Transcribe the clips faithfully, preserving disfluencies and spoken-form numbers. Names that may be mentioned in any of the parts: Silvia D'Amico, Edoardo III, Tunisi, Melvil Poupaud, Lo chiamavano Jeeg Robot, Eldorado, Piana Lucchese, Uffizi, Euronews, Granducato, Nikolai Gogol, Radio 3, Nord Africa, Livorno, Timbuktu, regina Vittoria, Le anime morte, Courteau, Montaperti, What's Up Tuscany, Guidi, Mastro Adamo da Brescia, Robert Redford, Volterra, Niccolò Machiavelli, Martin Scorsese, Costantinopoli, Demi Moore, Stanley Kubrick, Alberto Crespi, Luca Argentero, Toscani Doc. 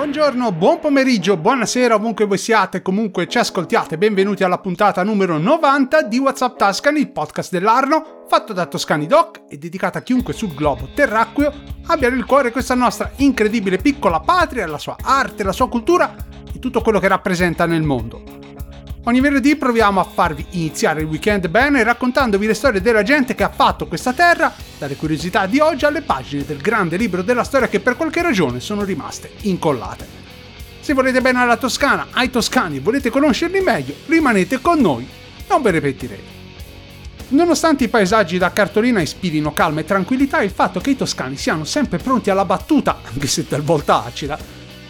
Buongiorno, buon pomeriggio, buonasera ovunque voi siate, comunque ci ascoltiate, benvenuti alla puntata numero novanta di What's Up Tuscany, il podcast dell'Arno, fatto da Toscani Doc e dedicato a chiunque sul globo terracqueo abbia nel cuore questa nostra incredibile piccola patria, la sua arte, la sua cultura e tutto quello che rappresenta nel mondo. Ogni venerdì proviamo a farvi iniziare il weekend bene raccontandovi le storie della gente che ha fatto questa terra, dalle curiosità di oggi alle pagine del grande libro della storia che per qualche ragione sono rimaste incollate. Se volete bene alla Toscana, ai toscani, volete conoscerli meglio, rimanete con noi, non ve ne pentirete. Nonostante i paesaggi da cartolina ispirino calma e tranquillità, il fatto che i toscani siano sempre pronti alla battuta, anche se talvolta acida,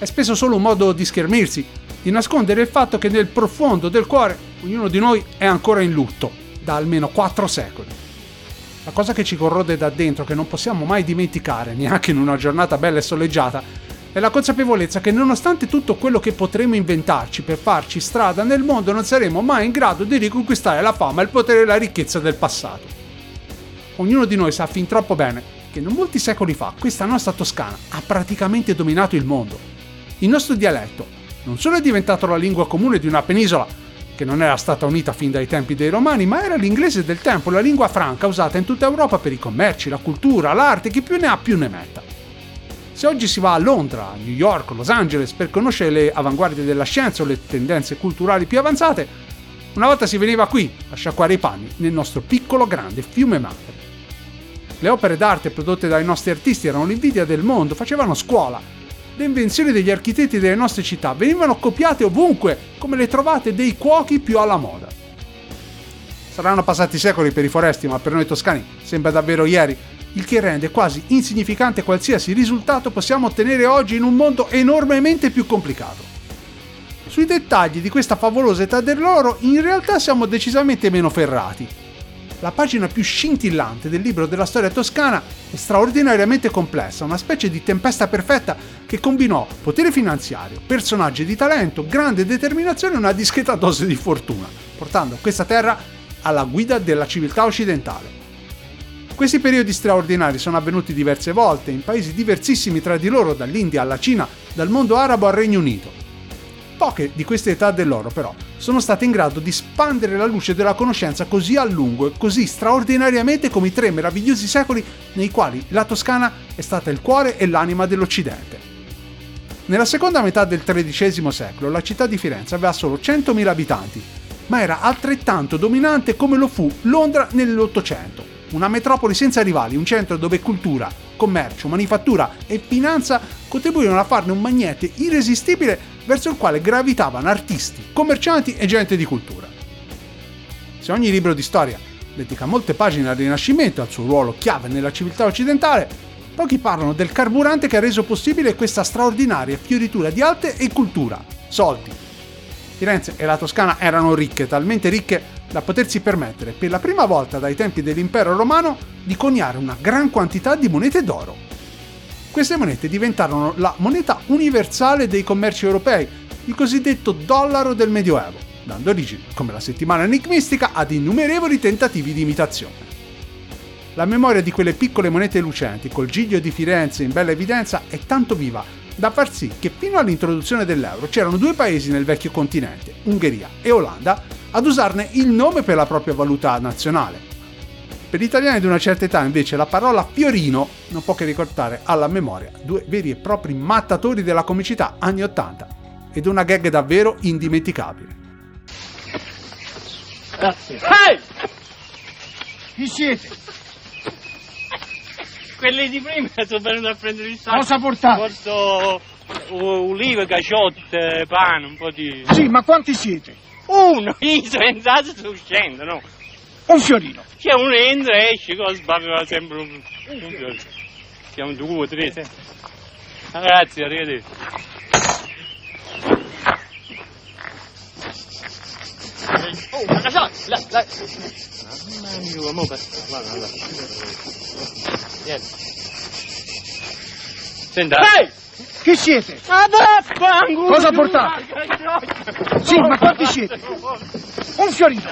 è spesso solo un modo di schermirsi, di nascondere il fatto che nel profondo del cuore ognuno di noi è ancora in lutto, da almeno quattro secoli. La cosa che ci corrode da dentro, che non possiamo mai dimenticare, neanche in una giornata bella e soleggiata, è la consapevolezza che nonostante tutto quello che potremo inventarci per farci strada nel mondo, non saremo mai in grado di riconquistare la fama, il potere e la ricchezza del passato. Ognuno di noi sa fin troppo bene che non molti secoli fa questa nostra Toscana ha praticamente dominato il mondo. Il nostro dialetto non solo è diventato la lingua comune di una penisola, che non era stata unita fin dai tempi dei Romani, ma era l'inglese del tempo, la lingua franca usata in tutta Europa per i commerci, la cultura, l'arte, chi più ne ha più ne metta. Se oggi si va a Londra, a New York, Los Angeles per conoscere le avanguardie della scienza o le tendenze culturali più avanzate, una volta si veniva qui a sciacquare i panni nel nostro piccolo grande fiume madre. Le opere d'arte prodotte dai nostri artisti erano l'invidia del mondo, facevano scuola. Le invenzioni degli architetti delle nostre città venivano copiate ovunque, come le trovate dei cuochi più alla moda. Saranno passati secoli per i foresti, ma per noi toscani sembra davvero ieri, il che rende quasi insignificante qualsiasi risultato possiamo ottenere oggi in un mondo enormemente più complicato. Sui dettagli di questa favolosa età dell'oro in realtà siamo decisamente meno ferrati. La pagina più scintillante del libro della storia toscana è straordinariamente complessa, una specie di tempesta perfetta che combinò potere finanziario, personaggi di talento, grande determinazione e una discreta dose di fortuna, portando questa terra alla guida della civiltà occidentale. Questi periodi straordinari sono avvenuti diverse volte, in paesi diversissimi tra di loro, dall'India alla Cina, dal mondo arabo al Regno Unito. Poche di queste età dell'oro, però, sono state in grado di spandere la luce della conoscenza così a lungo e così straordinariamente come i tre meravigliosi secoli nei quali la Toscana è stata il cuore e l'anima dell'Occidente. Nella seconda metà del tredicesimo secolo la città di Firenze aveva solo centomila abitanti, ma era altrettanto dominante come lo fu Londra nell'Ottocento, una metropoli senza rivali, un centro dove cultura, commercio, manifattura e finanza contribuirono a farne un magnete irresistibile verso il quale gravitavano artisti, commercianti e gente di cultura. Se ogni libro di storia dedica molte pagine al Rinascimento e al suo ruolo chiave nella civiltà occidentale, pochi parlano del carburante che ha reso possibile questa straordinaria fioritura di arte e cultura, soldi. Firenze e la Toscana erano ricche, talmente ricche da potersi permettere, per la prima volta dai tempi dell'Impero Romano, di coniare una gran quantità di monete d'oro. Queste monete diventarono la moneta universale dei commerci europei, il cosiddetto dollaro del Medioevo, dando origine, come la settimana enigmistica, ad innumerevoli tentativi di imitazione. La memoria di quelle piccole monete lucenti, col Giglio di Firenze in bella evidenza, è tanto viva da far sì che fino all'introduzione dell'euro c'erano due paesi nel vecchio continente, Ungheria e Olanda, ad usarne il nome per la propria valuta nazionale. Per gli italiani di una certa età, invece, la parola fiorino non può che ricordare alla memoria due veri e propri mattatori della comicità anni ottanta ed una gag davvero indimenticabile. Grazie. Hey! Chi siete? Quelli di prima sono venuti a prendere il sacco. Cosa portate? Porto ulive, caciotte, pane, un po' di... Sì, ma quanti siete? Uno, io sono entrato e sto uscendo, no? Un fiorino. C'è uno entra e esce, cosa sbaveva sempre un, un fiorino. Siamo due, tre, sei. Grazie, arrivederci. Oh, ma la so, la, la... Mamma mia, come ho passato, guarda, guarda. Vieni. Senta. Ehi! Chi siete? Cosa portate? Sì, ma quanti siete? Un fiorino.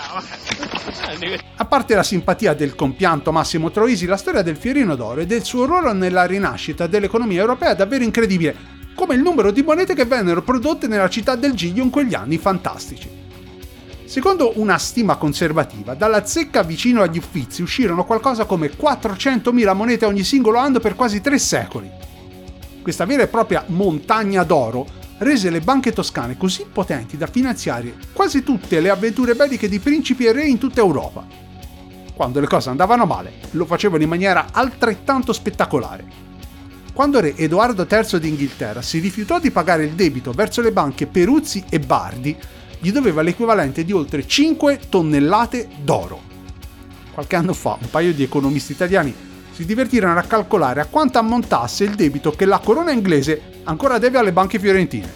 A parte la simpatia del compianto Massimo Troisi, la storia del fiorino d'oro e del suo ruolo nella rinascita dell'economia europea è davvero incredibile come il numero di monete che vennero prodotte nella città del Giglio in quegli anni fantastici. Secondo una stima conservativa, dalla zecca vicino agli Uffizi uscirono qualcosa come quattrocentomila monete ogni singolo anno per quasi tre secoli. Questa vera e propria montagna d'oro rese le banche toscane così potenti da finanziare quasi tutte le avventure belliche di principi e re in tutta Europa. Quando le cose andavano male, lo facevano in maniera altrettanto spettacolare. Quando re Edoardo terzo d'Inghilterra si rifiutò di pagare il debito verso le banche Peruzzi e Bardi, gli doveva l'equivalente di oltre cinque tonnellate d'oro. Qualche anno fa, un paio di economisti italiani si divertirono a calcolare a quanto ammontasse il debito che la corona inglese ancora deve alle banche fiorentine.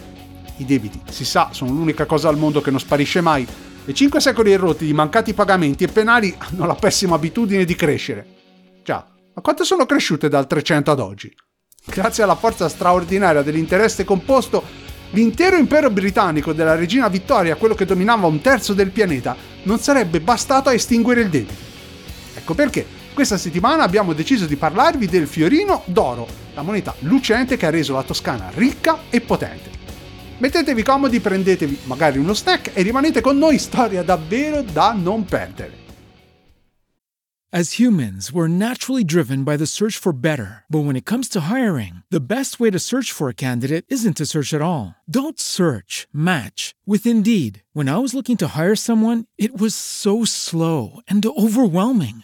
I debiti, si sa, sono l'unica cosa al mondo che non sparisce mai, e cinque secoli e rotti di mancati pagamenti e penali hanno la pessima abitudine di crescere. Già, ma quanto sono cresciute dal trecento ad oggi? Grazie alla forza straordinaria dell'interesse composto, l'intero impero britannico della regina Vittoria, quello che dominava un terzo del pianeta, non sarebbe bastato a estinguere il debito. Ecco perché questa settimana abbiamo deciso di parlarvi del fiorino d'oro, la moneta lucente che ha reso la Toscana ricca e potente. Mettetevi comodi, prendetevi magari uno snack e rimanete con noi, storia davvero da non perdere. As humans, we're naturally driven by the search for better. But when it comes to hiring, the best way to search for a candidate isn't to search at all. Don't search, match with Indeed. When I was looking to hire someone, it was so slow and overwhelming.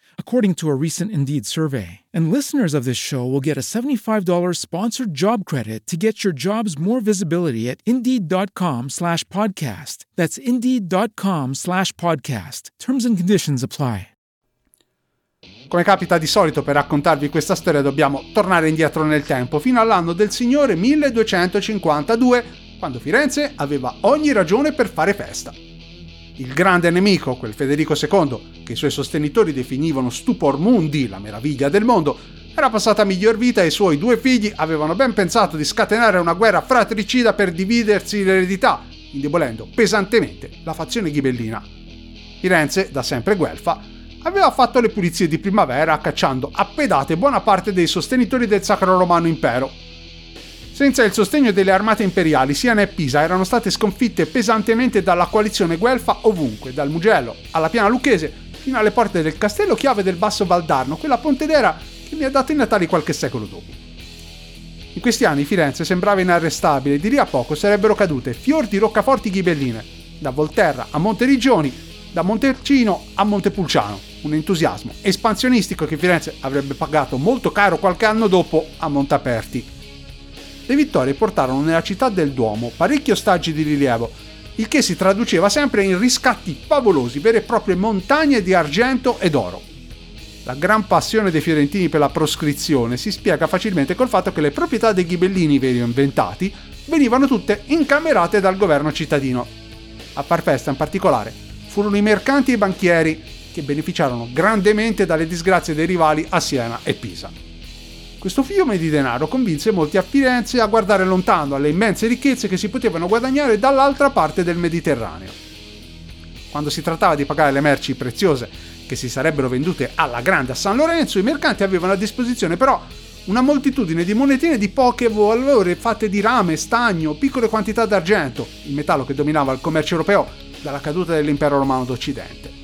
according to a recent Indeed survey. And listeners of this show will get a seventy-five dollars sponsored job credit to get your jobs more visibility at Indeed.com slash podcast. That's Indeed.com slash podcast. Terms and conditions apply. Come capita di solito, per raccontarvi questa storia dobbiamo tornare indietro nel tempo, fino all'anno del Signore milleduecentocinquantadue, quando Firenze aveva ogni ragione per fare festa. Il grande nemico, quel Federico secondo, che i suoi sostenitori definivano Stupor Mundi, la meraviglia del mondo, era passata a miglior vita e i suoi due figli avevano ben pensato di scatenare una guerra fratricida per dividersi l'eredità, indebolendo pesantemente la fazione ghibellina. Firenze, da sempre guelfa, aveva fatto le pulizie di primavera cacciando a pedate buona parte dei sostenitori del Sacro Romano Impero. Senza il sostegno delle armate imperiali, Siena e Pisa erano state sconfitte pesantemente dalla coalizione guelfa ovunque, dal Mugello alla Piana Lucchese, fino alle porte del castello chiave del Basso Valdarno, quella Pontedera che mi ha dato i natali qualche secolo dopo. In questi anni Firenze sembrava inarrestabile e di lì a poco sarebbero cadute fior di roccaforti ghibelline, da Volterra a Monteriggioni, da Montecino a Montepulciano. Un entusiasmo espansionistico che Firenze avrebbe pagato molto caro qualche anno dopo a Montaperti. Le vittorie portarono nella città del Duomo parecchi ostaggi di rilievo, il che si traduceva sempre in riscatti favolosi, vere e proprie montagne di argento ed oro. La gran passione dei fiorentini per la proscrizione si spiega facilmente col fatto che le proprietà dei ghibellini veri o inventati venivano tutte incamerate dal governo cittadino. A far festa in particolare furono i mercanti e i banchieri, che beneficiarono grandemente dalle disgrazie dei rivali a Siena e Pisa. Questo fiume di denaro convinse molti a Firenze a guardare lontano alle immense ricchezze che si potevano guadagnare dall'altra parte del Mediterraneo. Quando si trattava di pagare le merci preziose che si sarebbero vendute alla grande a San Lorenzo, i mercanti avevano a disposizione però una moltitudine di monetine di poche valore fatte di rame, stagno, piccole quantità d'argento, il metallo che dominava il commercio europeo dalla caduta dell'impero romano d'Occidente.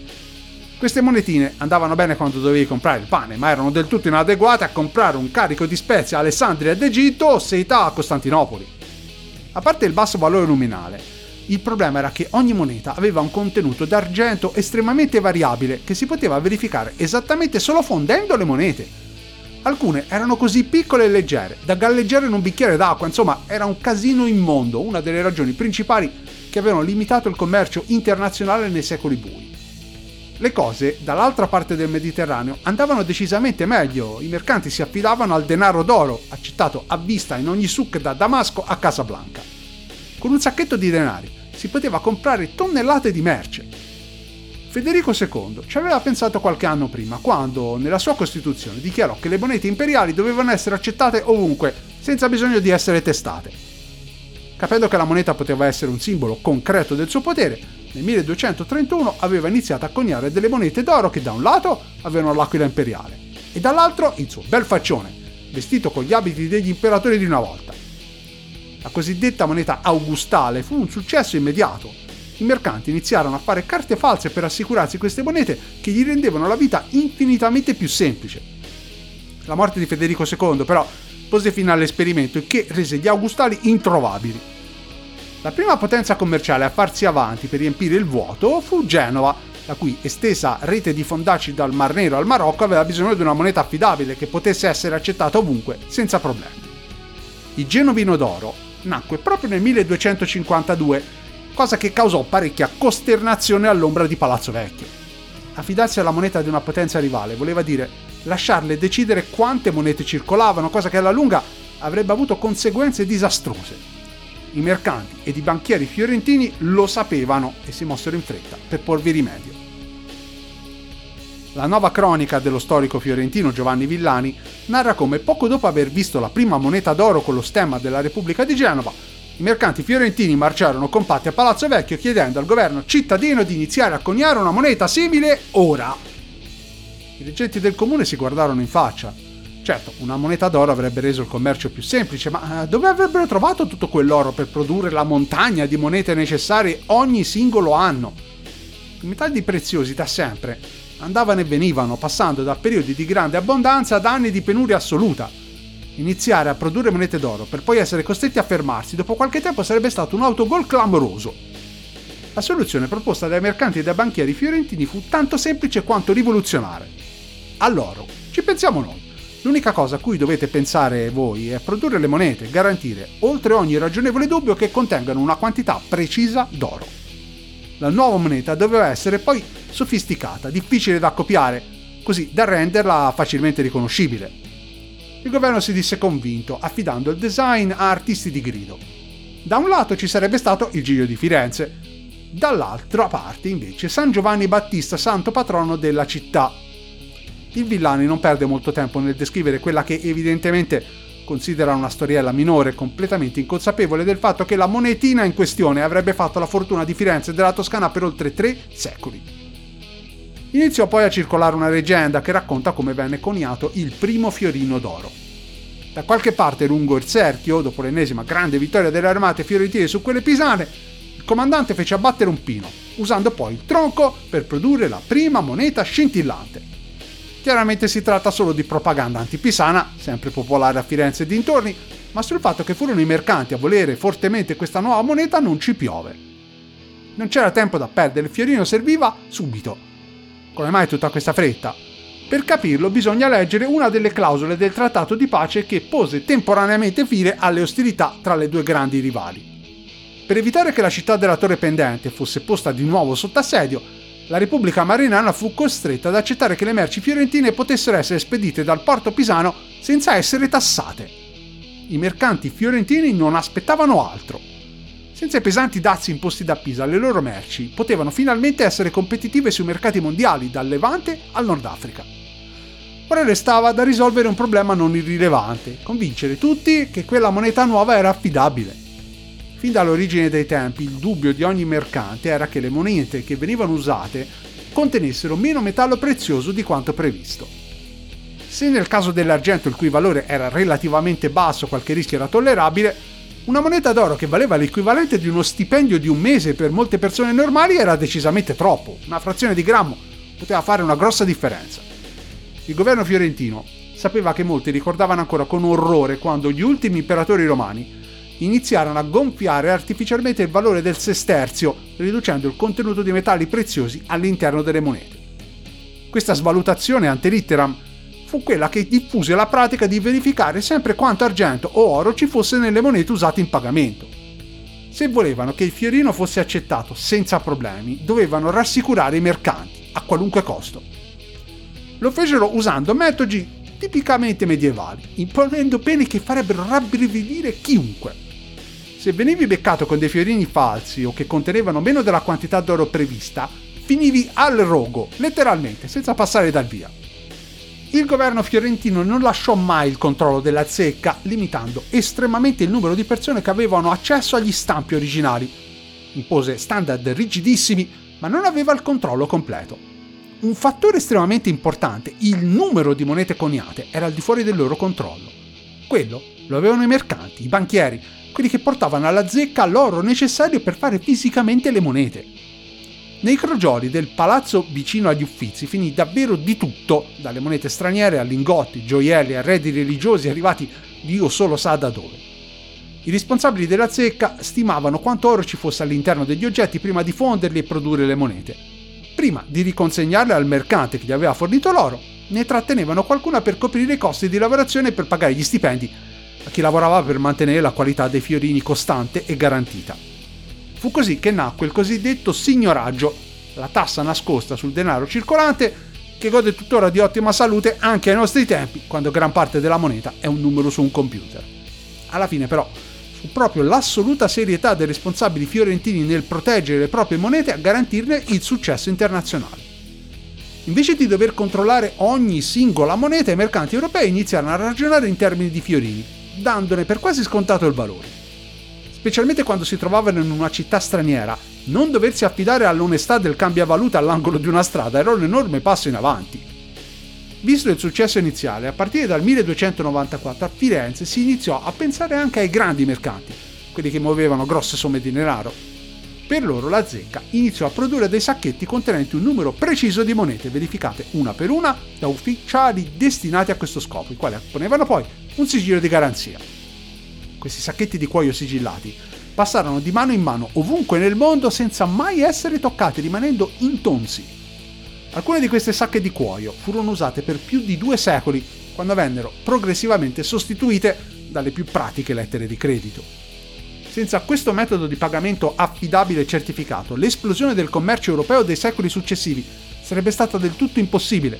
Queste monetine andavano bene quando dovevi comprare il pane, ma erano del tutto inadeguate a comprare un carico di spezie a Alessandria d'Egitto o seità a Costantinopoli. A parte il basso valore nominale, il problema era che ogni moneta aveva un contenuto d'argento estremamente variabile che si poteva verificare esattamente solo fondendo le monete. Alcune erano così piccole e leggere da galleggiare in un bicchiere d'acqua, insomma era un casino immondo, una delle ragioni principali che avevano limitato il commercio internazionale nei secoli bui. Le cose dall'altra parte del Mediterraneo andavano decisamente meglio, i mercanti si affidavano al denaro d'oro, accettato a vista in ogni souk da Damasco a Casablanca. Con un sacchetto di denari si poteva comprare tonnellate di merce. Federico secondo ci aveva pensato qualche anno prima, quando nella sua Costituzione dichiarò che le monete imperiali dovevano essere accettate ovunque, senza bisogno di essere testate. Capendo che la moneta poteva essere un simbolo concreto del suo potere, nel milleduecentotrentuno aveva iniziato a coniare delle monete d'oro che da un lato avevano l'aquila imperiale e dall'altro il suo bel faccione, vestito con gli abiti degli imperatori di una volta. La cosiddetta moneta augustale fu un successo immediato. I mercanti iniziarono a fare carte false per assicurarsi queste monete che gli rendevano la vita infinitamente più semplice. La morte di Federico secondo però pose fine all'esperimento che rese gli augustali introvabili. La prima potenza commerciale a farsi avanti per riempire il vuoto fu Genova, la cui estesa rete di fondacci dal Mar Nero al Marocco aveva bisogno di una moneta affidabile che potesse essere accettata ovunque, senza problemi. Il genovino d'oro nacque proprio nel milleduecentocinquantadue, cosa che causò parecchia costernazione all'ombra di Palazzo Vecchio. Affidarsi alla moneta di una potenza rivale voleva dire lasciarle decidere quante monete circolavano, cosa che alla lunga avrebbe avuto conseguenze disastrose. I mercanti ed i banchieri fiorentini lo sapevano e si mossero in fretta per porvi rimedio. La nuova cronica dello storico fiorentino Giovanni Villani narra come poco dopo aver visto la prima moneta d'oro con lo stemma della Repubblica di Genova, i mercanti fiorentini marciarono compatti a Palazzo Vecchio chiedendo al governo cittadino di iniziare a coniare una moneta simile ora. I reggenti del comune si guardarono in faccia. Certo, una moneta d'oro avrebbe reso il commercio più semplice, ma dove avrebbero trovato tutto quell'oro per produrre la montagna di monete necessarie ogni singolo anno? I metalli preziosi da sempre andavano e venivano, passando da periodi di grande abbondanza ad anni di penuria assoluta. Iniziare a produrre monete d'oro per poi essere costretti a fermarsi dopo qualche tempo sarebbe stato un autogol clamoroso. La soluzione proposta dai mercanti e dai banchieri fiorentini fu tanto semplice quanto rivoluzionaria. All'oro ci pensiamo noi. L'unica cosa a cui dovete pensare voi è produrre le monete e garantire, oltre ogni ragionevole dubbio, che contengano una quantità precisa d'oro. La nuova moneta doveva essere poi sofisticata, difficile da copiare, così da renderla facilmente riconoscibile. Il governo si disse convinto, affidando il design a artisti di grido. Da un lato ci sarebbe stato il Giglio di Firenze, dall'altra parte invece San Giovanni Battista, santo patrono della città. Il Villani non perde molto tempo nel descrivere quella che evidentemente considera una storiella minore, completamente inconsapevole del fatto che la monetina in questione avrebbe fatto la fortuna di Firenze e della Toscana per oltre tre secoli. Iniziò poi a circolare una leggenda che racconta come venne coniato il primo fiorino d'oro. Da qualche parte lungo il Serchio, dopo l'ennesima grande vittoria delle armate fiorentine su quelle pisane, il comandante fece abbattere un pino, usando poi il tronco per produrre la prima moneta scintillante. Chiaramente si tratta solo di propaganda antipisana, sempre popolare a Firenze e dintorni, ma sul fatto che furono i mercanti a volere fortemente questa nuova moneta non ci piove. Non c'era tempo da perdere, il fiorino serviva subito. Come mai tutta questa fretta? Per capirlo bisogna leggere una delle clausole del trattato di pace che pose temporaneamente fine alle ostilità tra le due grandi rivali. Per evitare che la città della Torre Pendente fosse posta di nuovo sotto assedio, la Repubblica Marinana fu costretta ad accettare che le merci fiorentine potessero essere spedite dal porto pisano senza essere tassate. I mercanti fiorentini non aspettavano altro. Senza i pesanti dazi imposti da Pisa, le loro merci potevano finalmente essere competitive sui mercati mondiali, dal Levante al Nord Africa. Ora restava da risolvere un problema non irrilevante: convincere tutti che quella moneta nuova era affidabile. Fin dall'origine dei tempi, il dubbio di ogni mercante era che le monete che venivano usate contenessero meno metallo prezioso di quanto previsto. Se nel caso dell'argento, il cui valore era relativamente basso, qualche rischio era tollerabile, una moneta d'oro che valeva l'equivalente di uno stipendio di un mese per molte persone normali era decisamente troppo. Una frazione di grammo poteva fare una grossa differenza. Il governo fiorentino sapeva che molti ricordavano ancora con orrore quando gli ultimi imperatori romani iniziarono a gonfiare artificialmente il valore del sesterzio, riducendo il contenuto di metalli preziosi all'interno delle monete. Questa svalutazione ante litteram fu quella che diffuse la pratica di verificare sempre quanto argento o oro ci fosse nelle monete usate in pagamento. Se volevano che il fiorino fosse accettato senza problemi, dovevano rassicurare i mercanti, a qualunque costo. Lo fecero usando metodi tipicamente medievali, imponendo pene che farebbero rabbrividire chiunque. Se venivi beccato con dei fiorini falsi o che contenevano meno della quantità d'oro prevista, finivi al rogo, letteralmente, senza passare dal via. Il governo fiorentino non lasciò mai il controllo della zecca, limitando estremamente il numero di persone che avevano accesso agli stampi originali. Impose standard rigidissimi, ma non aveva il controllo completo. Un fattore estremamente importante, il numero di monete coniate, era al di fuori del loro controllo. Quello lo avevano i mercanti, i banchieri, quelli che portavano alla zecca l'oro necessario per fare fisicamente le monete. Nei crogioli del palazzo vicino agli Uffizi finì davvero di tutto, dalle monete straniere a lingotti, gioielli, arredi religiosi arrivati Dio solo sa da dove. I responsabili della zecca stimavano quanto oro ci fosse all'interno degli oggetti prima di fonderli e produrre le monete. Prima di riconsegnarle al mercante che gli aveva fornito l'oro, ne trattenevano qualcuna per coprire i costi di lavorazione e per pagare gli stipendi a chi lavorava per mantenere la qualità dei fiorini costante e garantita. Fu così che nacque il cosiddetto signoraggio, la tassa nascosta sul denaro circolante che gode tuttora di ottima salute anche ai nostri tempi, quando gran parte della moneta è un numero su un computer. Alla fine però fu proprio l'assoluta serietà dei responsabili fiorentini nel proteggere le proprie monete a garantirne il successo internazionale. Invece di dover controllare ogni singola moneta, i mercanti europei iniziarono a ragionare in termini di fiorini, dandone per quasi scontato il valore. Specialmente quando si trovavano in una città straniera, non doversi affidare all'onestà del cambiavaluta all'angolo di una strada era un enorme passo in avanti. Visto il successo iniziale, a partire dal milleduecentonovantaquattro a Firenze si iniziò a pensare anche ai grandi mercanti, quelli che muovevano grosse somme di denaro. Per loro la zecca iniziò a produrre dei sacchetti contenenti un numero preciso di monete, verificate una per una da ufficiali destinati a questo scopo, i quali apponevano poi un sigillo di garanzia. Questi sacchetti di cuoio sigillati passarono di mano in mano ovunque nel mondo senza mai essere toccati, rimanendo intonsi. Alcune di queste sacche di cuoio furono usate per più di due secoli, quando vennero progressivamente sostituite dalle più pratiche lettere di credito. Senza questo metodo di pagamento affidabile e certificato, l'esplosione del commercio europeo dei secoli successivi sarebbe stata del tutto impossibile.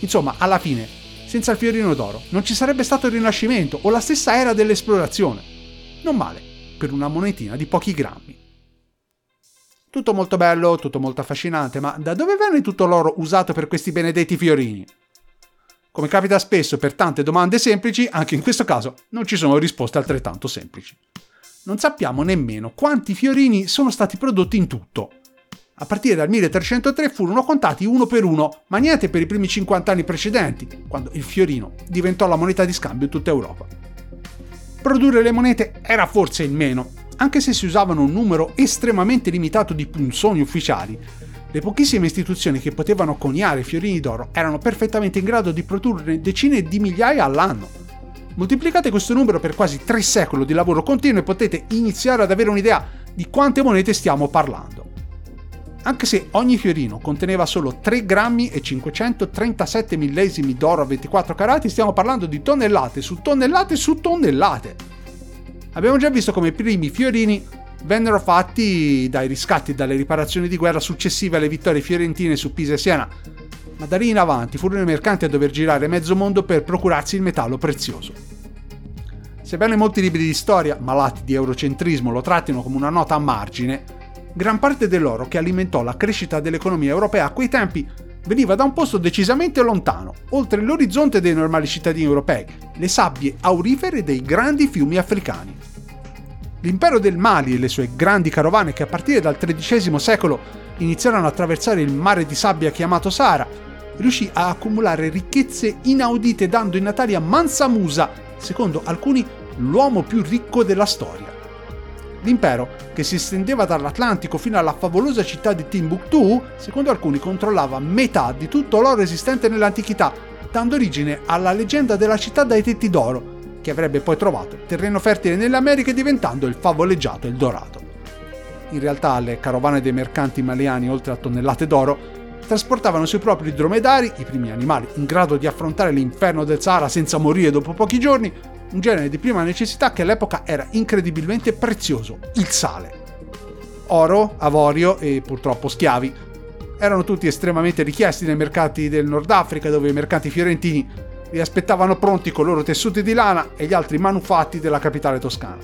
Insomma, alla fine, senza il fiorino d'oro, non ci sarebbe stato il Rinascimento o la stessa era dell'esplorazione. Non male per una monetina di pochi grammi. Tutto molto bello, tutto molto affascinante, ma da dove venne tutto l'oro usato per questi benedetti fiorini? Come capita spesso per tante domande semplici, anche in questo caso non ci sono risposte altrettanto semplici. Non sappiamo nemmeno quanti fiorini sono stati prodotti in tutto. A partire dal milletrecentotre furono contati uno per uno, ma niente per i primi cinquanta anni precedenti, quando il fiorino diventò la moneta di scambio in tutta Europa. Produrre le monete era forse il meno. Anche se si usavano un numero estremamente limitato di punzoni ufficiali, le pochissime istituzioni che potevano coniare fiorini d'oro erano perfettamente in grado di produrne decine di migliaia all'anno. Moltiplicate questo numero per quasi tre secoli di lavoro continuo e potete iniziare ad avere un'idea di quante monete stiamo parlando. Anche se ogni fiorino conteneva solo tre grammi e cinquecentotrentasette millesimi d'oro a ventiquattro carati, stiamo parlando di tonnellate su tonnellate su tonnellate. Abbiamo già visto come i primi fiorini vennero fatti dai riscatti e dalle riparazioni di guerra successive alle vittorie fiorentine su Pisa e Siena, ma da lì in avanti furono i mercanti a dover girare mezzo mondo per procurarsi il metallo prezioso. Sebbene molti libri di storia, malati di eurocentrismo, lo trattino come una nota a margine, gran parte dell'oro che alimentò la crescita dell'economia europea a quei tempi veniva da un posto decisamente lontano, oltre l'orizzonte dei normali cittadini europei, le sabbie aurifere dei grandi fiumi africani. L'impero del Mali e le sue grandi carovane, che a partire dal tredicesimo secolo iniziarono a attraversare il mare di sabbia chiamato Sahara, riuscì a accumulare ricchezze inaudite, dando i natali a Mansa Musa, secondo alcuni l'uomo più ricco della storia. L'impero, che si estendeva dall'Atlantico fino alla favolosa città di Timbuktu, secondo alcuni controllava metà di tutto l'oro esistente nell'antichità, dando origine alla leggenda della città dai tetti d'oro, che avrebbe poi trovato terreno fertile nell'America diventando il favoleggiato Eldorado. In realtà le carovane dei mercanti maliani, oltre a tonnellate d'oro, trasportavano sui propri dromedari, i primi animali in grado di affrontare l'inferno del Sahara senza morire dopo pochi giorni, un genere di prima necessità che all'epoca era incredibilmente prezioso, il sale. Oro, avorio e purtroppo schiavi. erano tutti estremamente richiesti nei mercati del Nord Africa, dove i mercanti fiorentini li aspettavano pronti con i loro tessuti di lana e gli altri manufatti della capitale toscana.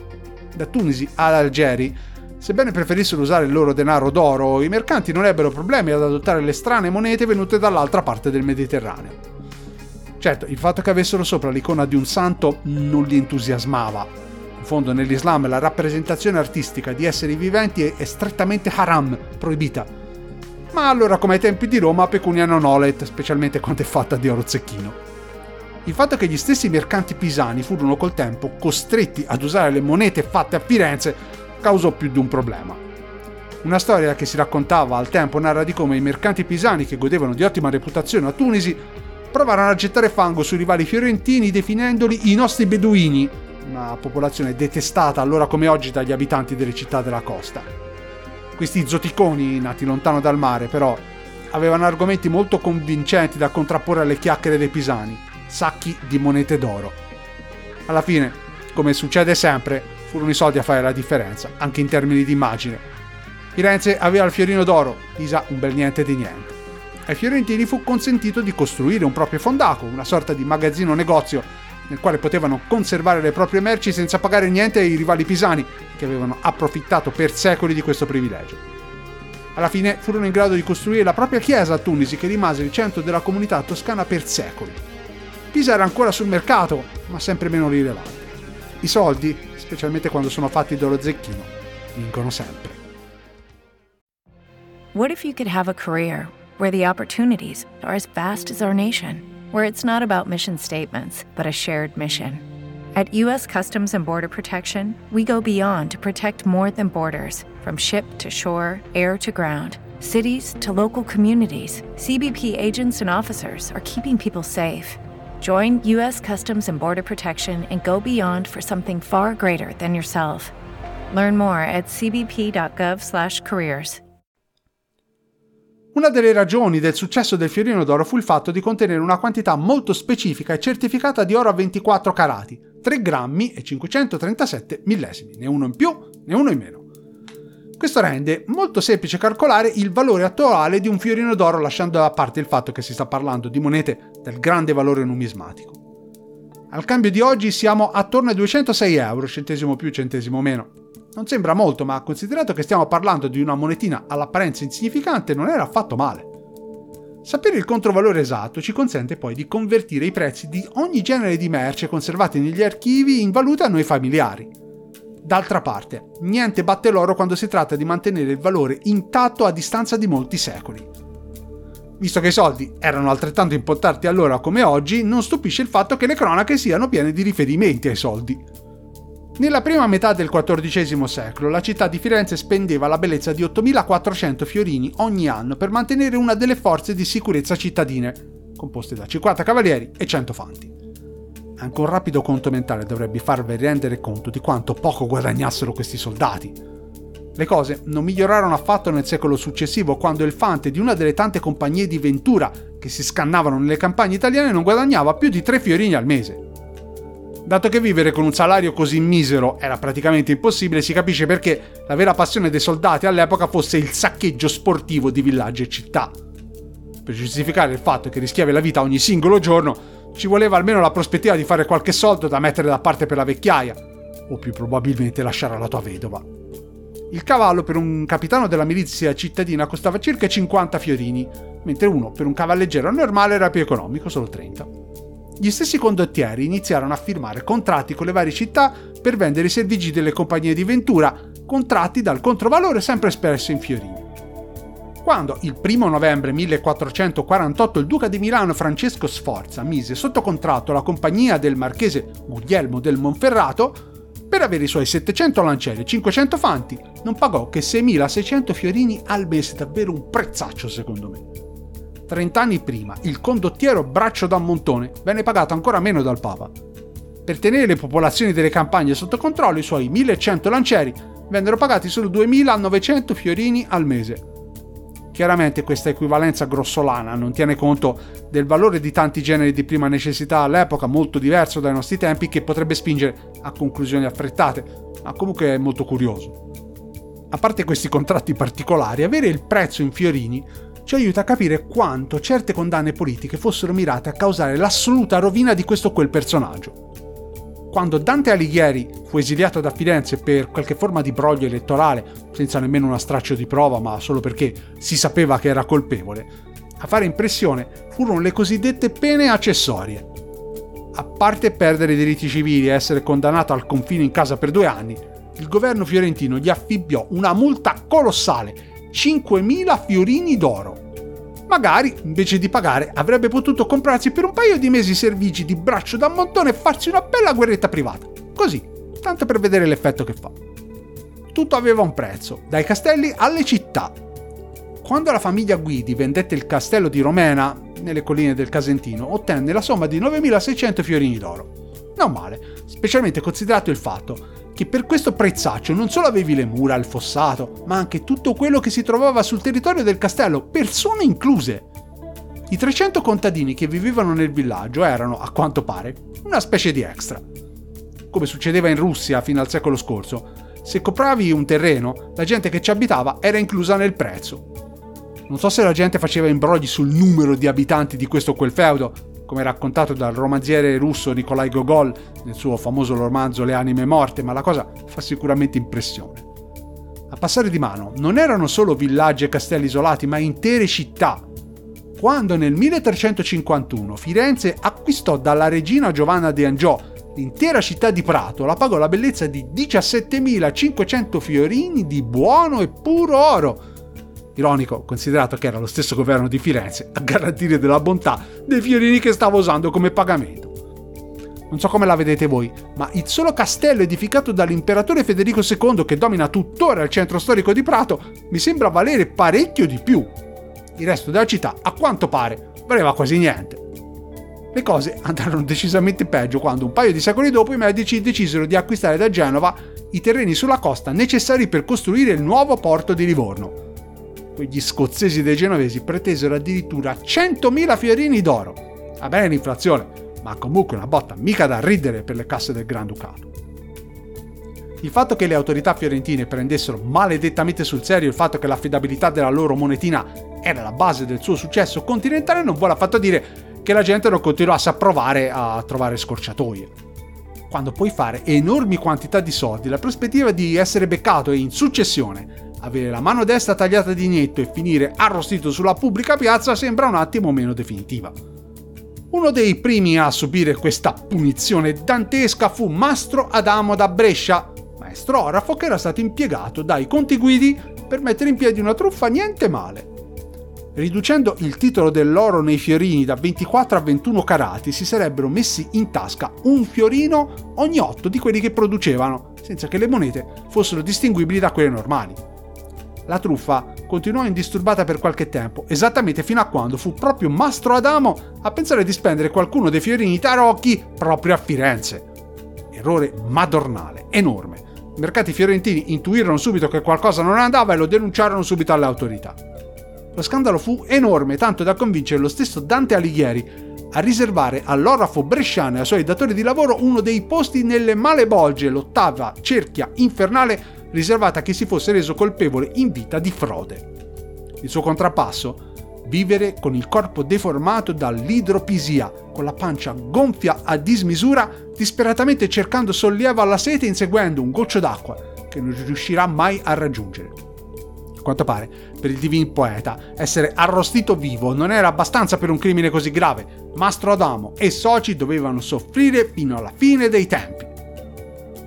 Da Tunisi ad Algeri, sebbene preferissero usare il loro denaro d'oro, i mercanti non ebbero problemi ad adottare le strane monete venute dall'altra parte del Mediterraneo. Certo, il fatto che avessero sopra l'icona di un santo non li entusiasmava. In fondo, nell'Islam la rappresentazione artistica di esseri viventi è strettamente haram, proibita. Ma allora, come ai tempi di Roma, pecunia non olet, specialmente quando è fatta di oro zecchino. Il fatto che gli stessi mercanti pisani furono col tempo costretti ad usare le monete fatte a Firenze causò più di un problema. Una storia che si raccontava al tempo narra di come i mercanti pisani, che godevano di ottima reputazione a Tunisi, provarono a gettare fango sui rivali fiorentini definendoli i nostri beduini, una popolazione detestata allora come oggi dagli abitanti delle città della costa. Questi zoticoni, nati lontano dal mare, però, avevano argomenti molto convincenti da contrapporre alle chiacchiere dei pisani, sacchi di monete d'oro. Alla fine, come succede sempre, furono i soldi a fare la differenza, anche in termini di immagine. Firenze aveva il fiorino d'oro, Pisa un bel niente di niente. Ai fiorentini fu consentito di costruire un proprio fondaco, una sorta di magazzino-negozio, nel quale potevano conservare le proprie merci senza pagare niente ai rivali pisani, che avevano approfittato per secoli di questo privilegio. Alla fine furono in grado di costruire la propria chiesa a Tunisi, che rimase il centro della comunità toscana per secoli. Pisa era ancora sul mercato, ma sempre meno rilevante. I soldi, specialmente quando sono fatti d'oro zecchino, vincono sempre. What if you could have a career where the opportunities are as vast as our nation? Where it's not about mission statements, but a shared mission. At U S Customs and Border Protection, we go beyond to protect more than borders. From ship to shore, air to ground, cities to local communities, C B P agents and officers are keeping people safe. Join U S Customs and Border Protection and go beyond for something far greater than yourself. Learn more at c b p dot gov slash careers. Una delle ragioni del successo del fiorino d'oro fu il fatto di contenere una quantità molto specifica e certificata di oro a ventiquattro carati, tre grammi e cinquecentotrentasette millesimi, né uno in più né uno in meno. Questo rende molto semplice calcolare il valore attuale di un fiorino d'oro, lasciando da parte il fatto che si sta parlando di monete del grande valore numismatico. Al cambio di oggi siamo attorno ai duecentosei euro, centesimo più centesimo meno. Non sembra molto, ma considerato che stiamo parlando di una monetina all'apparenza insignificante, non era affatto male. Sapere il controvalore esatto ci consente poi di convertire i prezzi di ogni genere di merce conservati negli archivi in valuta a noi familiari. D'altra parte, niente batte l'oro quando si tratta di mantenere il valore intatto a distanza di molti secoli. Visto che i soldi erano altrettanto importanti allora come oggi, non stupisce il fatto che le cronache siano piene di riferimenti ai soldi. Nella prima metà del quattordicesimo secolo, la città di Firenze spendeva la bellezza di ottomilaquattrocento fiorini ogni anno per mantenere una delle forze di sicurezza cittadine, composte da cinquanta cavalieri e cento fanti. Anche un rapido conto mentale dovrebbe farvi rendere conto di quanto poco guadagnassero questi soldati. Le cose non migliorarono affatto nel secolo successivo, quando il fante di una delle tante compagnie di ventura che si scannavano nelle campagne italiane non guadagnava più di tre fiorini al mese. Dato che vivere con un salario così misero era praticamente impossibile, si capisce perché la vera passione dei soldati all'epoca fosse il saccheggio sportivo di villaggi e città. Per giustificare il fatto che rischiavi la vita ogni singolo giorno, ci voleva almeno la prospettiva di fare qualche soldo da mettere da parte per la vecchiaia, o più probabilmente lasciare alla tua vedova. Il cavallo per un capitano della milizia cittadina costava circa cinquanta fiorini, mentre uno per un cavalleggero normale era più economico, solo trenta. Gli stessi condottieri iniziarono a firmare contratti con le varie città per vendere i servigi delle compagnie di ventura, contratti dal controvalore sempre espresso in fiorini. Quando il primo novembre millequattrocentoquarantotto il duca di Milano Francesco Sforza mise sotto contratto la compagnia del marchese Guglielmo del Monferrato, per avere i suoi settecento lancieri e cinquecento fanti non pagò che seimilaseicento fiorini al mese, davvero un prezzaccio secondo me. trent'anni prima, il condottiero Braccio da Montone venne pagato ancora meno dal Papa. Per tenere le popolazioni delle campagne sotto controllo, i suoi millecento lancieri vennero pagati solo duemilanovecento fiorini al mese. Chiaramente questa equivalenza grossolana non tiene conto del valore di tanti generi di prima necessità all'epoca, molto diverso dai nostri tempi, che potrebbe spingere a conclusioni affrettate, ma comunque è molto curioso. A parte questi contratti particolari, avere il prezzo in fiorini ci aiuta a capire quanto certe condanne politiche fossero mirate a causare l'assoluta rovina di questo o quel personaggio. Quando Dante Alighieri fu esiliato da Firenze per qualche forma di broglio elettorale, senza nemmeno una straccia di prova, ma solo perché si sapeva che era colpevole, a fare impressione furono le cosiddette pene accessorie. A parte perdere i diritti civili e essere condannato al confine in casa per due anni, il governo fiorentino gli affibbiò una multa colossale, cinquemila fiorini d'oro. Magari, invece di pagare, avrebbe potuto comprarsi per un paio di mesi i servigi di Braccio da Montone e farsi una bella guerretta privata. Così, tanto per vedere l'effetto che fa. Tutto aveva un prezzo, dai castelli alle città. Quando la famiglia Guidi vendette il castello di Romena, nelle colline del Casentino, ottenne la somma di novemilaseicento fiorini d'oro. Non male, specialmente considerato il fatto che per questo prezzaccio non solo avevi le mura, il fossato, ma anche tutto quello che si trovava sul territorio del castello, persone incluse. I trecento contadini che vivevano nel villaggio erano, a quanto pare, una specie di extra. Come succedeva in Russia fino al secolo scorso, se compravi un terreno, la gente che ci abitava era inclusa nel prezzo. Non so se la gente faceva imbrogli sul numero di abitanti di questo o quel feudo, come raccontato dal romanziere russo Nikolai Gogol nel suo famoso romanzo Le anime morte, ma la cosa fa sicuramente impressione. A passare di mano non erano solo villaggi e castelli isolati, ma intere città. Quando nel milletrecentocinquantuno Firenze acquistò dalla regina Giovanna di Anjou l'intera città di Prato, la pagò la bellezza di diciassette mila cinquecento fiorini di buono e puro oro. Ironico, considerato che era lo stesso governo di Firenze a garantire della bontà dei fiorini che stava usando come pagamento. Non so come la vedete voi, ma il solo castello edificato dall'imperatore Federico secondo, che domina tuttora il centro storico di Prato, mi sembra valere parecchio di più. Il resto della città, a quanto pare, valeva quasi niente. Le cose andarono decisamente peggio quando un paio di secoli dopo i Medici decisero di acquistare da Genova i terreni sulla costa necessari per costruire il nuovo porto di Livorno. Quegli scozzesi dei genovesi pretesero addirittura centomila fiorini d'oro. Va bene l'inflazione, ma comunque una botta mica da ridere per le casse del Granducato. Il fatto che le autorità fiorentine prendessero maledettamente sul serio il fatto che l'affidabilità della loro monetina era la base del suo successo continentale non vuole affatto dire che la gente non continuasse a provare a trovare scorciatoie. Quando puoi fare enormi quantità di soldi, la prospettiva di essere beccato e in successione avere la mano destra tagliata di netto e finire arrostito sulla pubblica piazza sembra un attimo meno definitiva. Uno dei primi a subire questa punizione dantesca fu Mastro Adamo da Brescia, maestro orafo che era stato impiegato dai conti Guidi per mettere in piedi una truffa niente male. Riducendo il titolo dell'oro nei fiorini da ventiquattro a ventuno carati, si sarebbero messi in tasca un fiorino ogni otto di quelli che producevano, senza che le monete fossero distinguibili da quelle normali. La truffa continuò indisturbata per qualche tempo, esattamente fino a quando fu proprio Mastro Adamo a pensare di spendere qualcuno dei fiorini tarocchi proprio a Firenze. Errore madornale, enorme. I mercati fiorentini intuirono subito che qualcosa non andava e lo denunciarono subito alle autorità. Lo scandalo fu enorme, tanto da convincere lo stesso Dante Alighieri a riservare all'orafo bresciano e ai suoi datori di lavoro uno dei posti nelle Malebolge, l'ottava cerchia infernale riservata a chi si fosse reso colpevole in vita di frode. Il suo contrappasso? Vivere con il corpo deformato dall'idropisia, con la pancia gonfia a dismisura, disperatamente cercando sollievo alla sete e inseguendo un goccio d'acqua che non riuscirà mai a raggiungere. A quanto pare, per il divin poeta, essere arrostito vivo non era abbastanza per un crimine così grave. Mastro Adamo e soci dovevano soffrire fino alla fine dei tempi.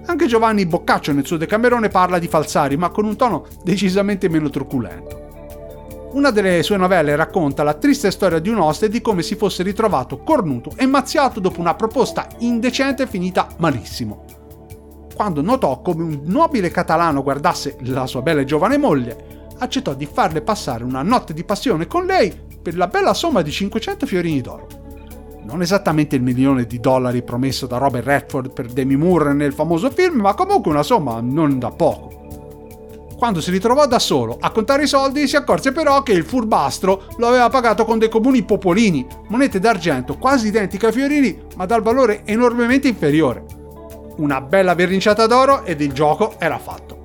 Anche Giovanni Boccaccio nel suo Decamerone parla di falsari, ma con un tono decisamente meno truculento. Una delle sue novelle racconta la triste storia di un oste e di come si fosse ritrovato cornuto e mazziato dopo una proposta indecente finita malissimo. Quando notò come un nobile catalano guardasse la sua bella e giovane moglie, accettò di farle passare una notte di passione con lei per la bella somma di cinquecento fiorini d'oro. Non esattamente il milione di dollari promesso da Robert Redford per Demi Moore nel famoso film, ma comunque una somma non da poco. Quando si ritrovò da solo a contare i soldi, si accorse però che il furbastro lo aveva pagato con dei comuni popolini, monete d'argento quasi identiche ai fiorini, ma dal valore enormemente inferiore. Una bella verninciata d'oro ed il gioco era fatto.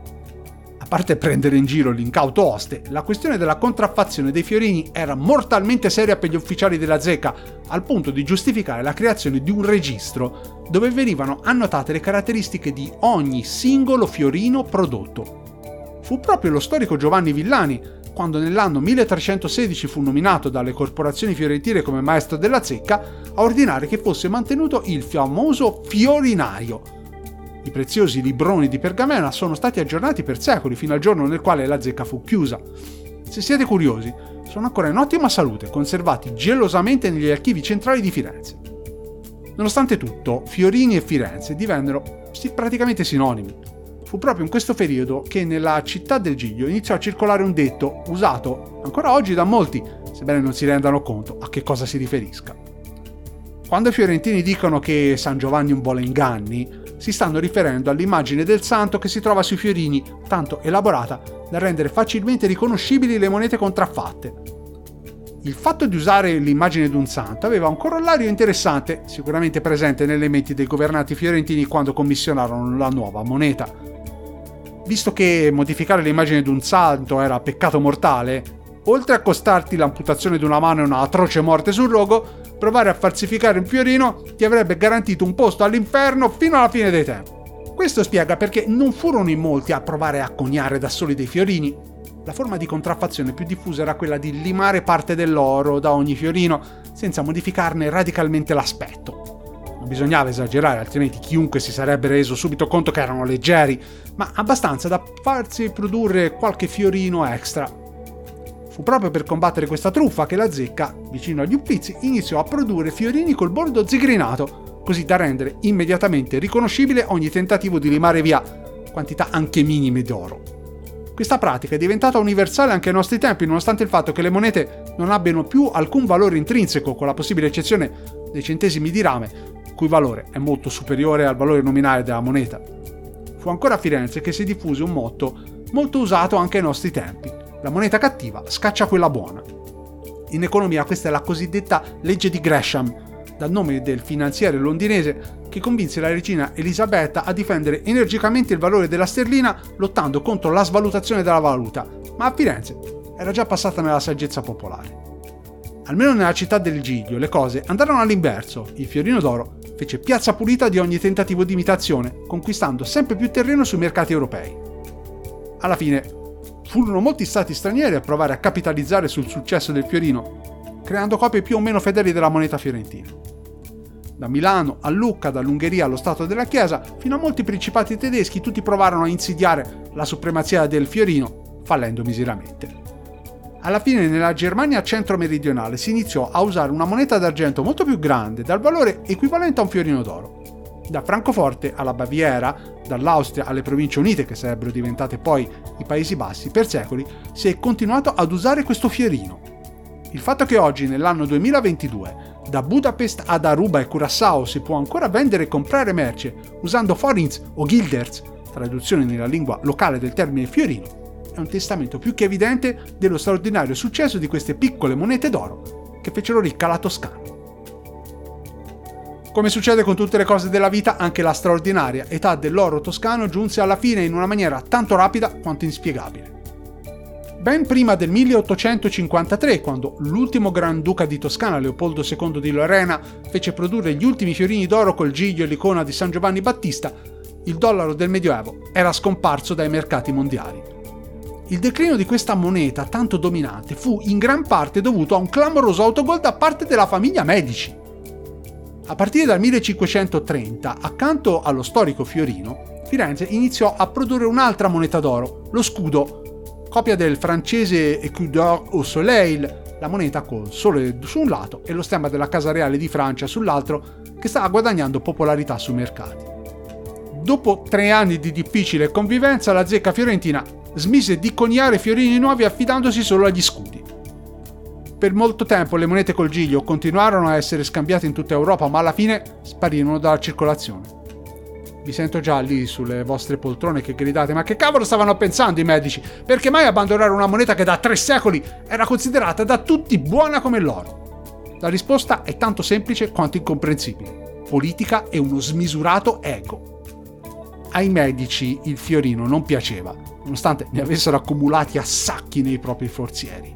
parte prendere in giro l'incauto oste, la questione della contraffazione dei fiorini era mortalmente seria per gli ufficiali della zecca, al punto di giustificare la creazione di un registro dove venivano annotate le caratteristiche di ogni singolo fiorino prodotto. Fu proprio lo storico Giovanni Villani, quando nell'anno milletrecentosedici fu nominato dalle corporazioni fiorentine come maestro della zecca, a ordinare che fosse mantenuto il famoso fiorinario. I preziosi libroni di pergamena sono stati aggiornati per secoli, fino al giorno nel quale la zecca fu chiusa. Se siete curiosi, sono ancora in ottima salute, conservati gelosamente negli archivi centrali di Firenze. Nonostante tutto, Fiorini e Firenze divennero praticamente sinonimi. Fu proprio in questo periodo che nella città del Giglio iniziò a circolare un detto usato ancora oggi da molti, sebbene non si rendano conto a che cosa si riferisca. Quando i fiorentini dicono che San Giovanni un po' le inganni, si stanno riferendo all'immagine del santo che si trova sui fiorini, tanto elaborata da rendere facilmente riconoscibili le monete contraffatte. Il fatto di usare l'immagine di un santo aveva un corollario interessante, sicuramente presente nelle menti dei governanti fiorentini quando commissionarono la nuova moneta. Visto che modificare l'immagine di un santo era peccato mortale, oltre a costarti l'amputazione di una mano e una atroce morte sul rogo, provare a falsificare un fiorino ti avrebbe garantito un posto all'inferno fino alla fine dei tempi. Questo spiega perché non furono in molti a provare a coniare da soli dei fiorini. La forma di contraffazione più diffusa era quella di limare parte dell'oro da ogni fiorino senza modificarne radicalmente l'aspetto. Non bisognava esagerare, altrimenti chiunque si sarebbe reso subito conto che erano leggeri, ma abbastanza da farsi produrre qualche fiorino extra. Fu proprio per combattere questa truffa che la zecca, vicino agli Uffizi, iniziò a produrre fiorini col bordo zigrinato, così da rendere immediatamente riconoscibile ogni tentativo di limare via quantità anche minime d'oro. Questa pratica è diventata universale anche ai nostri tempi, nonostante il fatto che le monete non abbiano più alcun valore intrinseco, con la possibile eccezione dei centesimi di rame, cui valore è molto superiore al valore nominale della moneta. Fu ancora a Firenze che si diffuse un motto molto usato anche ai nostri tempi: la moneta cattiva scaccia quella buona. In economia questa è la cosiddetta legge di Gresham, dal nome del finanziere londinese che convinse la regina Elisabetta a difendere energicamente il valore della sterlina lottando contro la svalutazione della valuta, ma a Firenze era già passata nella saggezza popolare. Almeno nella città del Giglio le cose andarono all'inverso. Il fiorino d'oro fece piazza pulita di ogni tentativo di imitazione, conquistando sempre più terreno sui mercati europei. Alla fine furono molti stati stranieri a provare a capitalizzare sul successo del fiorino, creando copie più o meno fedeli della moneta fiorentina. Da Milano a Lucca, dall'Ungheria allo Stato della Chiesa, fino a molti principati tedeschi, tutti provarono a insidiare la supremazia del fiorino, fallendo miseramente. Alla fine, nella Germania centro-meridionale si iniziò a usare una moneta d'argento molto più grande, dal valore equivalente a un fiorino d'oro. Da Francoforte alla Baviera, dall'Austria alle Province Unite, che sarebbero diventate poi i Paesi Bassi, per secoli si è continuato ad usare questo fiorino. Il fatto che oggi, nell'anno duemilaventidue, da Budapest ad Aruba e Curaçao si può ancora vendere e comprare merce usando forints o guilders, traduzione nella lingua locale del termine fiorino, è un testamento più che evidente dello straordinario successo di queste piccole monete d'oro che fecero ricca la Toscana. Come succede con tutte le cose della vita, anche la straordinaria età dell'oro toscano giunse alla fine in una maniera tanto rapida quanto inspiegabile. Ben prima del milleottocentocinquantatré, quando l'ultimo Granduca di Toscana, Leopoldo secondo di Lorena, fece produrre gli ultimi fiorini d'oro col giglio e l'icona di San Giovanni Battista, il dollaro del Medioevo era scomparso dai mercati mondiali. Il declino di questa moneta tanto dominante fu in gran parte dovuto a un clamoroso autogol da parte della famiglia Medici. A partire dal millecinquecentotrenta, accanto allo storico fiorino, Firenze iniziò a produrre un'altra moneta d'oro, lo scudo, copia del francese Écu d'or au soleil, la moneta col sole su un lato e lo stemma della Casa Reale di Francia sull'altro, che stava guadagnando popolarità sui mercati. Dopo tre anni di difficile convivenza, la zecca fiorentina smise di coniare fiorini nuovi affidandosi solo agli scudi. Per molto tempo le monete col giglio continuarono a essere scambiate in tutta Europa, ma alla fine sparirono dalla circolazione. Vi sento già lì sulle vostre poltrone che gridate: ma che cavolo stavano pensando i Medici? Perché mai abbandonare una moneta che da tre secoli era considerata da tutti buona come l'oro? La risposta è tanto semplice quanto incomprensibile: politica e uno smisurato ego. Ai Medici il fiorino non piaceva nonostante ne avessero accumulati a sacchi nei propri forzieri.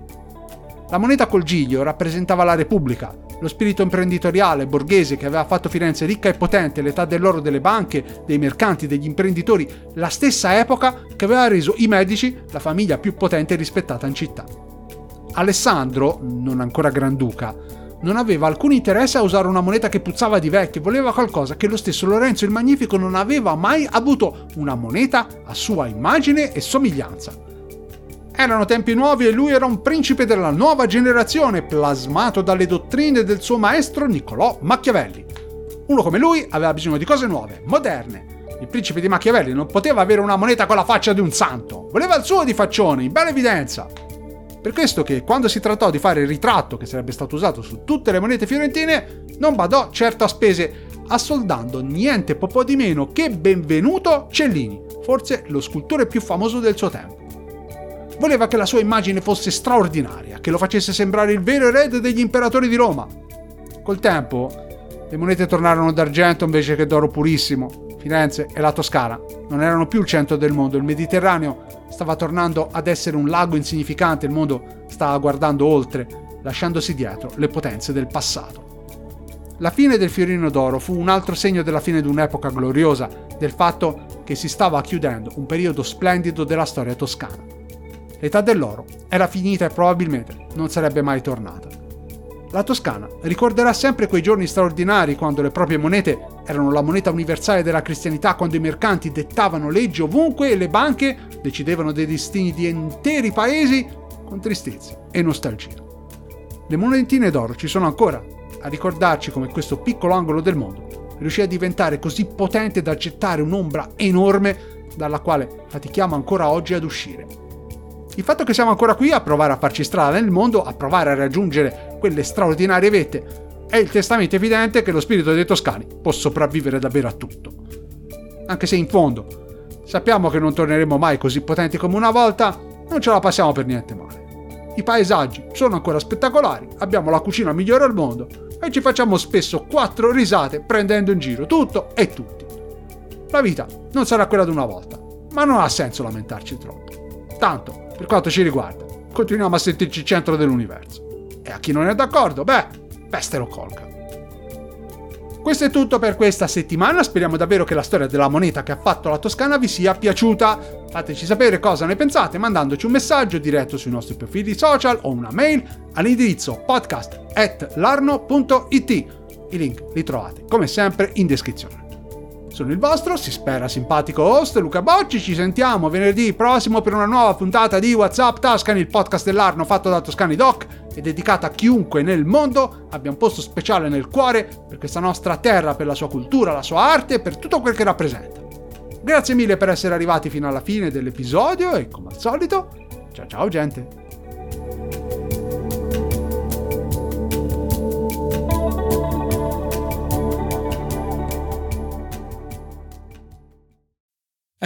La moneta col giglio rappresentava la Repubblica, lo spirito imprenditoriale borghese che aveva fatto Firenze ricca e potente, l'età dell'oro delle banche, dei mercanti, degli imprenditori, la stessa epoca che aveva reso i Medici la famiglia più potente e rispettata in città. Alessandro, non ancora Granduca, non aveva alcun interesse a usare una moneta che puzzava di vecchio, voleva qualcosa che lo stesso Lorenzo il Magnifico non aveva mai avuto, una moneta a sua immagine e somiglianza. Erano tempi nuovi e lui era un principe della nuova generazione, plasmato dalle dottrine del suo maestro Niccolò Machiavelli. Uno come lui aveva bisogno di cose nuove, moderne. Il principe di Machiavelli non poteva avere una moneta con la faccia di un santo, voleva il suo di faccione, in bella evidenza. Per questo che, quando si trattò di fare il ritratto che sarebbe stato usato su tutte le monete fiorentine, non badò certo a spese, assoldando niente po' di meno che Benvenuto Cellini, forse lo scultore più famoso del suo tempo. Voleva che la sua immagine fosse straordinaria, che lo facesse sembrare il vero erede degli imperatori di Roma. Col tempo, le monete tornarono d'argento invece che d'oro purissimo. Firenze e la Toscana non erano più il centro del mondo, il Mediterraneo stava tornando ad essere un lago insignificante, il mondo stava guardando oltre, lasciandosi dietro le potenze del passato. La fine del fiorino d'oro fu un altro segno della fine di un'epoca gloriosa, del fatto che si stava chiudendo un periodo splendido della storia toscana. L'età dell'oro era finita e probabilmente non sarebbe mai tornata. La Toscana ricorderà sempre quei giorni straordinari quando le proprie monete erano la moneta universale della cristianità, quando i mercanti dettavano leggi ovunque e le banche decidevano dei destini di interi paesi con tristezza e nostalgia. Le monetine d'oro ci sono ancora, a ricordarci come questo piccolo angolo del mondo riuscì a diventare così potente da gettare un'ombra enorme dalla quale fatichiamo ancora oggi ad uscire. Il fatto che siamo ancora qui a provare a farci strada nel mondo, a provare a raggiungere quelle straordinarie vette, è il testamento evidente che lo spirito dei toscani può sopravvivere davvero a tutto. Anche se in fondo sappiamo che non torneremo mai così potenti come una volta, non ce la passiamo per niente male. I paesaggi sono ancora spettacolari, abbiamo la cucina migliore al mondo e ci facciamo spesso quattro risate prendendo in giro tutto e tutti. La vita non sarà quella di una volta, ma non ha senso lamentarci troppo. Tanto, per quanto ci riguarda, continuiamo a sentirci centro dell'universo. E a chi non è d'accordo, beh... peste lo colga. Questo è tutto per questa settimana, speriamo davvero che la storia della moneta che ha fatto la Toscana vi sia piaciuta. Fateci sapere cosa ne pensate mandandoci un messaggio diretto sui nostri profili social o una mail all'indirizzo podcast at larno punto it. I link li trovate come sempre in descrizione. Sono il vostro, si spera, simpatico host Luca Bocci, ci sentiamo venerdì prossimo per una nuova puntata di What's Up Tuscany, il podcast dell'Arno fatto da Toscani Doc e dedicato a chiunque nel mondo abbia un posto speciale nel cuore per questa nostra terra, per la sua cultura, la sua arte e per tutto quel che rappresenta. Grazie mille per essere arrivati fino alla fine dell'episodio e come al solito, ciao ciao gente!